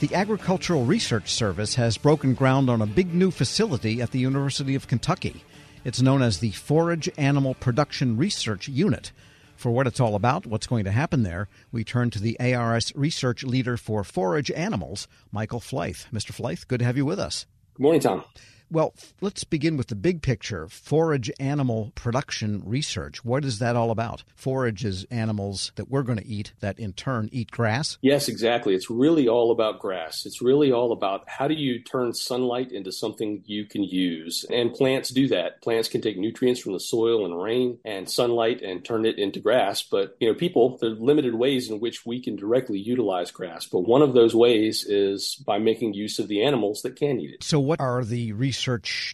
The Agricultural Research Service has broken ground on a big new facility at the University of Kentucky. It's known as the Forage Animal Production Research Unit. For what it's all about, what's going to happen there, we turn to the ARS research leader for forage animals, Michael Flythe. Mr. Flythe, good to have you with us. Good morning, Tom. Well, let's begin with the big picture, forage animal production research. What is that all about? Forage is animals that we're going to eat that in turn eat grass? Yes, exactly. It's really all about grass. It's really all about how do you turn sunlight into something you can use? And plants do that. Plants can take nutrients from the soil and rain and sunlight and turn it into grass. But, people, there are limited ways in which we can directly utilize grass. But one of those ways is by making use of the animals that can eat it. So what are the research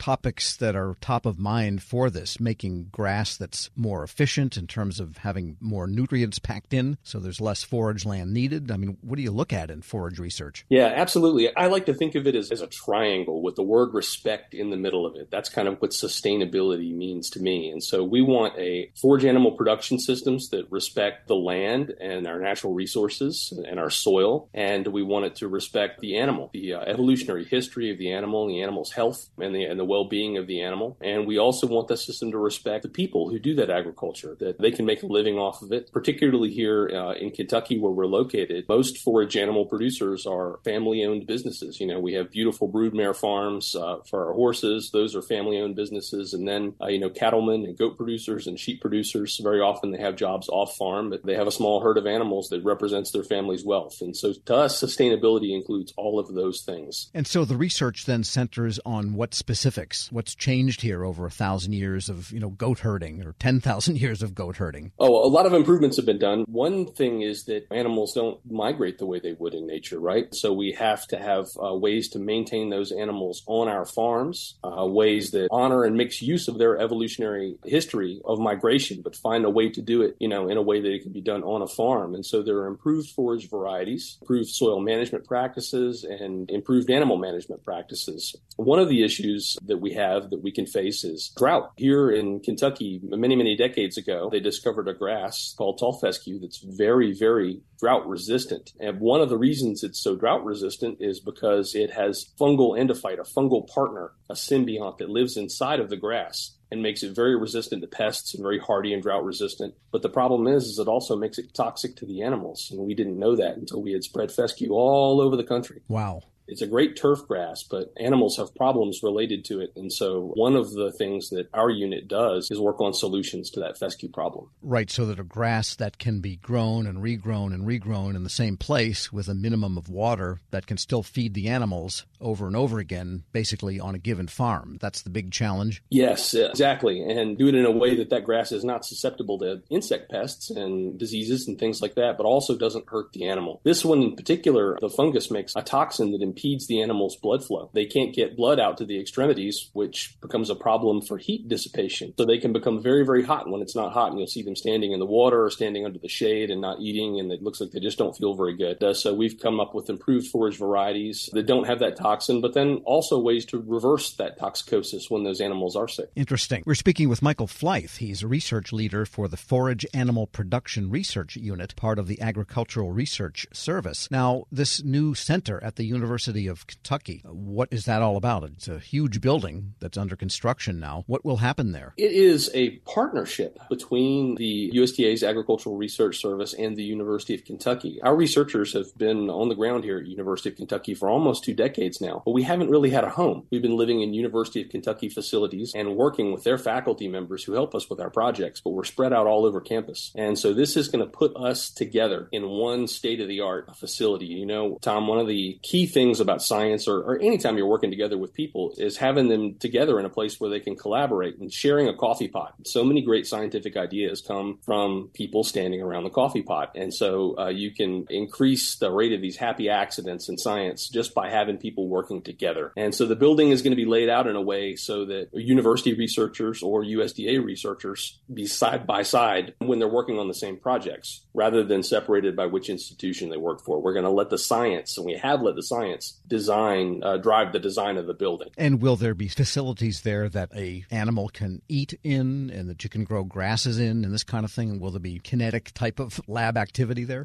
topics that are top of mind for this, making grass that's more efficient in terms of having more nutrients packed in so there's less forage land needed? I mean, what do you look at in forage research? Yeah, absolutely. I like to think of it as a triangle with the word respect in the middle of it. That's kind of what sustainability means to me. And so we want a forage animal production systems that respect the land and our natural resources and our soil. And we want it to respect the animal, the evolutionary history of the animal, the animal's health, and the well-being of the animal. And we also want that system to respect the people who do that agriculture, that they can make a living off of it. Particularly here in Kentucky, where we're located, most forage animal producers are family-owned businesses. We have beautiful broodmare farms for our horses. Those are family-owned businesses. And then, cattlemen and goat producers and sheep producers, very often they have jobs off-farm, but they have a small herd of animals that represents their family's wealth. And so to us, sustainability includes all of those things. And so the research then centers on what specifics? What's changed here over 1,000 years of, goat herding or 10,000 years of goat herding? Oh, a lot of improvements have been done. One thing is that animals don't migrate the way they would in nature, right? So we have to have ways to maintain those animals on our farms, ways that honor and make use of their evolutionary history of migration, but find a way to do it, in a way that it can be done on a farm. And so there are improved forage varieties, improved soil management practices, and improved animal management practices. One of the issues that we have that we can face is drought. Here in Kentucky, many, many decades ago, they discovered a grass called tall fescue that's very, very drought resistant. And one of the reasons it's so drought resistant is because it has fungal endophyte, a fungal partner, a symbiont that lives inside of the grass and makes it very resistant to pests and very hardy and drought resistant. But the problem is it also makes it toxic to the animals. And we didn't know that until we had spread fescue all over the country. Wow. It's a great turf grass, but animals have problems related to it. And so one of the things that our unit does is work on solutions to that fescue problem. Right, so that a grass that can be grown and regrown and regrown in the same place with a minimum of water that can still feed the animals over and over again, basically on a given farm. That's the big challenge. Yes, exactly. And do it in a way that grass is not susceptible to insect pests and diseases and things like that, but also doesn't hurt the animal. This one in particular, the fungus makes a toxin that impedes the animal's blood flow. They can't get blood out to the extremities, which becomes a problem for heat dissipation. So they can become very, very hot when it's not hot. And you'll see them standing in the water or standing under the shade and not eating. And it looks like they just don't feel very good. So we've come up with improved forage varieties that don't have that toxin, but then also ways to reverse that toxicosis when those animals are sick. Interesting. We're speaking with Michael Flythe. He's a research leader for the Forage Animal Production Research Unit, part of the Agricultural Research Service. Now, this new center at the University of Kentucky. What is that all about? It's a huge building that's under construction now. What will happen there? It is a partnership between the USDA's Agricultural Research Service and the University of Kentucky. Our researchers have been on the ground here at University of Kentucky for almost 2 decades now, but we haven't really had a home. We've been living in University of Kentucky facilities and working with their faculty members who help us with our projects, but we're spread out all over campus. And so this is going to put us together in one state-of-the-art facility. Tom, one of the key things about science or anytime you're working together with people is having them together in a place where they can collaborate and sharing a coffee pot. So many great scientific ideas come from people standing around the coffee pot. And so you can increase the rate of these happy accidents in science just by having people working together. And so the building is going to be laid out in a way so that university researchers or USDA researchers be side by side when they're working on the same projects rather than separated by which institution they work for. We're going to let the science, and we have let the science design, drive the design of the building. And will there be facilities there that a animal can eat in and that you can grow grasses in and this kind of thing? And will there be kinetic type of lab activity there?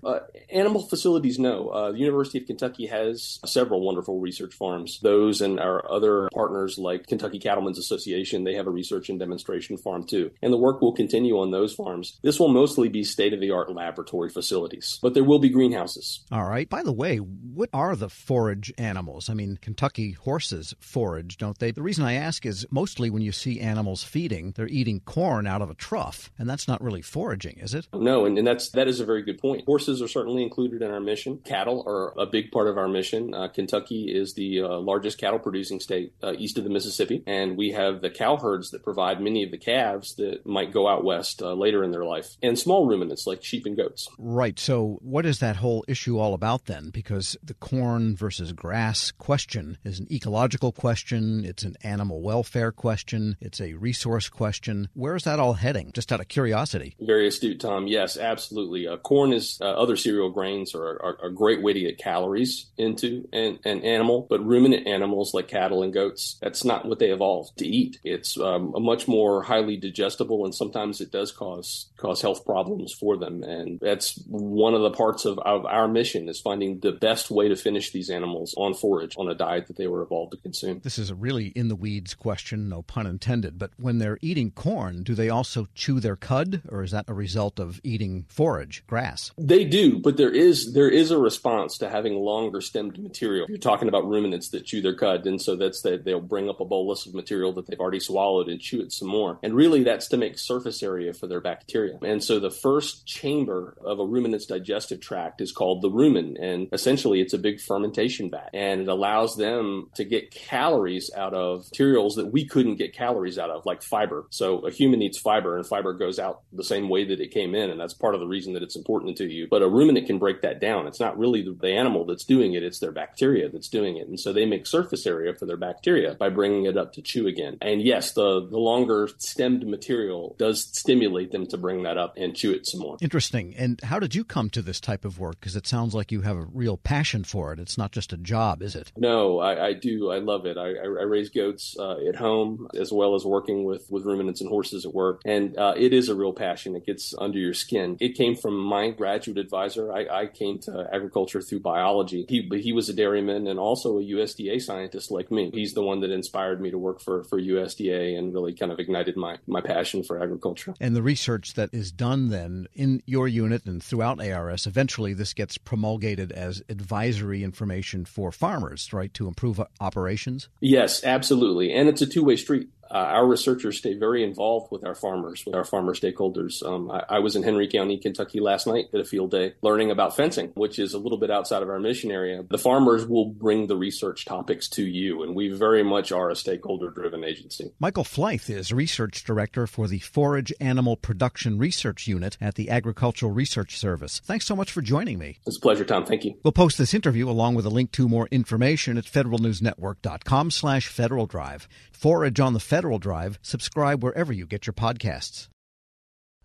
Animal facilities, no. The University of Kentucky has several wonderful research farms. Those and our other partners like Kentucky Cattlemen's Association, they have a research and demonstration farm too. And the work will continue on those farms. This will mostly be state-of-the-art laboratory facilities, but there will be greenhouses. All right. By the way, what are the forage animals? I mean, Kentucky horses forage, don't they? The reason I ask is mostly when you see animals feeding, they're eating corn out of a trough, and that's not really foraging, is it? No, and that is a very good point. Horses are certainly included in our mission. Cattle are a big part of our mission. Kentucky is the largest cattle-producing state east of the Mississippi, and we have the cow herds that provide many of the calves that might go out west later in their life, and small ruminants like sheep and goats. Right. So what is that whole issue all about then? Because the corn versus grass question is an ecological question. It's an animal welfare question. It's a resource question. Where is that all heading? Just out of curiosity. Very astute, Tom. Yes, absolutely. Corn is other cereal grains are a great way to get calories into an animal, but ruminant animals like cattle and goats, that's not what they evolved to eat. It's a much more highly digestible, and sometimes it does cause health problems for them. And that's one of the parts of our mission is finding the best way to finish these animals on forage, on a diet that they were evolved to consume. This is a really in-the-weeds question, no pun intended, but when they're eating corn, do they also chew their cud, or is that a result of eating forage, grass? They do, but there is a response to having longer stemmed material. You're talking about ruminants that chew their cud, and so that's that they'll bring up a bolus of material that they've already swallowed and chew it some more. And really, that's to make surface area for their bacteria. And so the first chamber of a ruminant's digestive tract is called the rumen, and essentially, it's a big fermentation vat, and it allows them to get calories out of materials that we couldn't get calories out of, like fiber. So a human eats fiber, and fiber goes out the same way that it came in, and that's part of the reason that it's important to you. But a ruminant can break that down. It's not really the animal that's doing it. It's their bacteria that's doing it, and so they make surface area for their bacteria by bringing it up to chew again. And yes, the longer stemmed material does stimulate them to bring that up and chew it some more. Interesting. And how did you come to this type of work? Because it sounds like you have a real passion for it. It's not just a job, is it? No, I do. I love it. I raise goats at home as well as working with ruminants and horses at work. And it is a real passion. It gets under your skin. It came from my graduate advisor. I came to agriculture through biology. He was a dairyman and also a USDA scientist like me. He's the one that inspired me to work for USDA and really kind of ignited my passion for agriculture. And the research that is done then in your unit and throughout ARS, eventually this gets promulgated as advisory information for farmers, right, to improve operations? Yes, absolutely. And it's a two-way street. Our researchers stay very involved with our farmer stakeholders. I was in Henry County, Kentucky last night at a field day learning about fencing, which is a little bit outside of our mission area. The farmers will bring the research topics to you, and we very much are a stakeholder-driven agency. Michael Flythe is Research Director for the Forage Animal Production Research Unit at the Agricultural Research Service. Thanks so much for joining me. It's a pleasure, Tom. Thank you. We'll post this interview along with a link to more information at federalnewsnetwork.com/Federal Drive. Forage on the Federal Drive. Subscribe wherever you get your podcasts.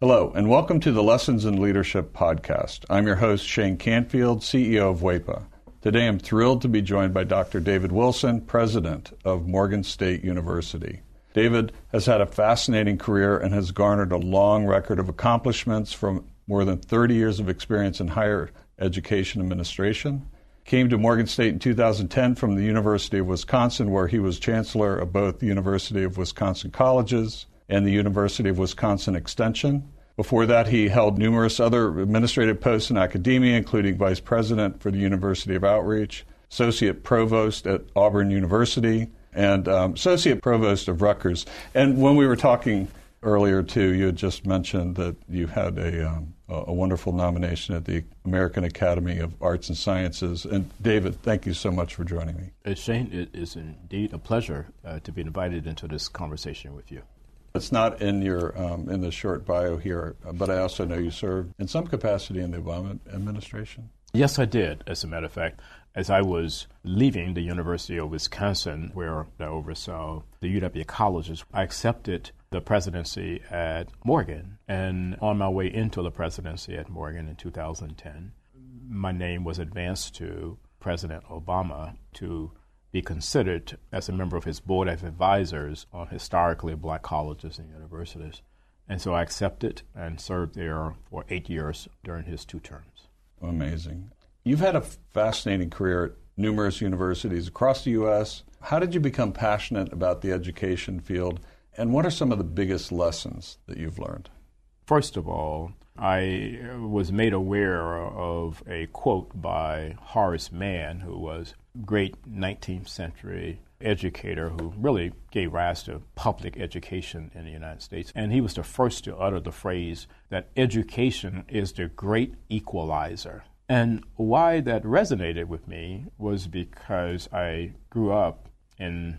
Hello, and welcome to the Lessons in Leadership podcast. I'm your host, Shane Canfield, CEO of WEPA. Today, I'm thrilled to be joined by Dr. David Wilson, president of Morgan State University. David has had a fascinating career and has garnered a long record of accomplishments from more than 30 years of experience in higher education administration. Came to Morgan State in 2010 from the University of Wisconsin, where he was chancellor of both the University of Wisconsin Colleges and the University of Wisconsin Extension. Before that, he held numerous other administrative posts in academia, including vice president for the University of Outreach, associate provost at Auburn University, and associate provost of Rutgers. And when we were talking earlier, too, you had just mentioned that you had a wonderful nomination at the American Academy of Arts and Sciences. And David, thank you so much for joining me. Shane, it is indeed a pleasure to be invited into this conversation with you. It's not in your in the short bio here, but I also know you served in some capacity in the Obama administration. Yes, I did, as a matter of fact. As I was leaving the University of Wisconsin, where I oversaw the UW colleges, I accepted the presidency at Morgan. And on my way into the presidency at Morgan in 2010, my name was advanced to President Obama to be considered as a member of his board of advisors on historically black colleges and universities. And so I accepted and served there for 8 years during his two terms. Amazing. You've had a fascinating career at numerous universities across the U.S. How did you become passionate about the education field, and what are some of the biggest lessons that you've learned? First of all, I was made aware of a quote by Horace Mann, who was a great 19th century educator who really gave rise to public education in the United States. And he was the first to utter the phrase that education is the great equalizer. And why that resonated with me was because I grew up in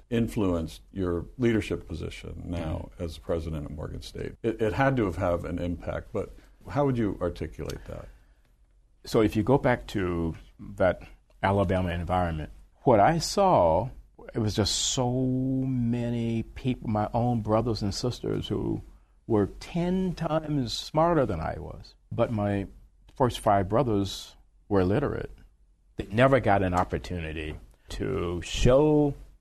influenced your leadership position now as president of Morgan State? It had to have had an impact, but how would you articulate that? So if you go back to that Alabama environment, what I saw, it was just so many people, my own brothers and sisters who were 10 times smarter than I was. But my first 5 brothers were illiterate. They never got an opportunity to show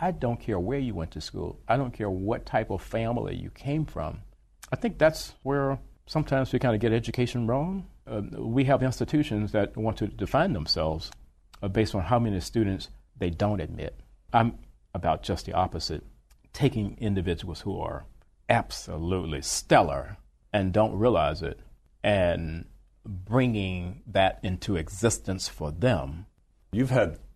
I don't care where you went to school. I don't care what type of family you came from. I think that's where sometimes we kind of get education wrong. We have institutions that want to define themselves based on how many students they don't admit. I'm about just the opposite, taking individuals who are absolutely stellar and don't realize it and bringing that into existence for them. You've had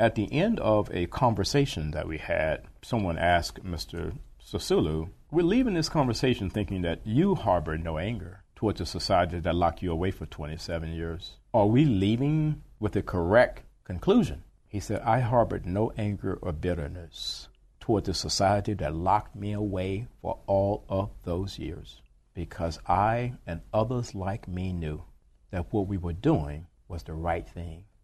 At the end of a conversation that we had, someone asked Mr. Sisulu, we're leaving this conversation thinking that you harbor no anger towards a society that locked you away for 27 years. Are we leaving with the correct conclusion? He said, I harbored no anger or bitterness towards a society that locked me away for all of those years, because I and others like me knew that what we were doing was the right thing.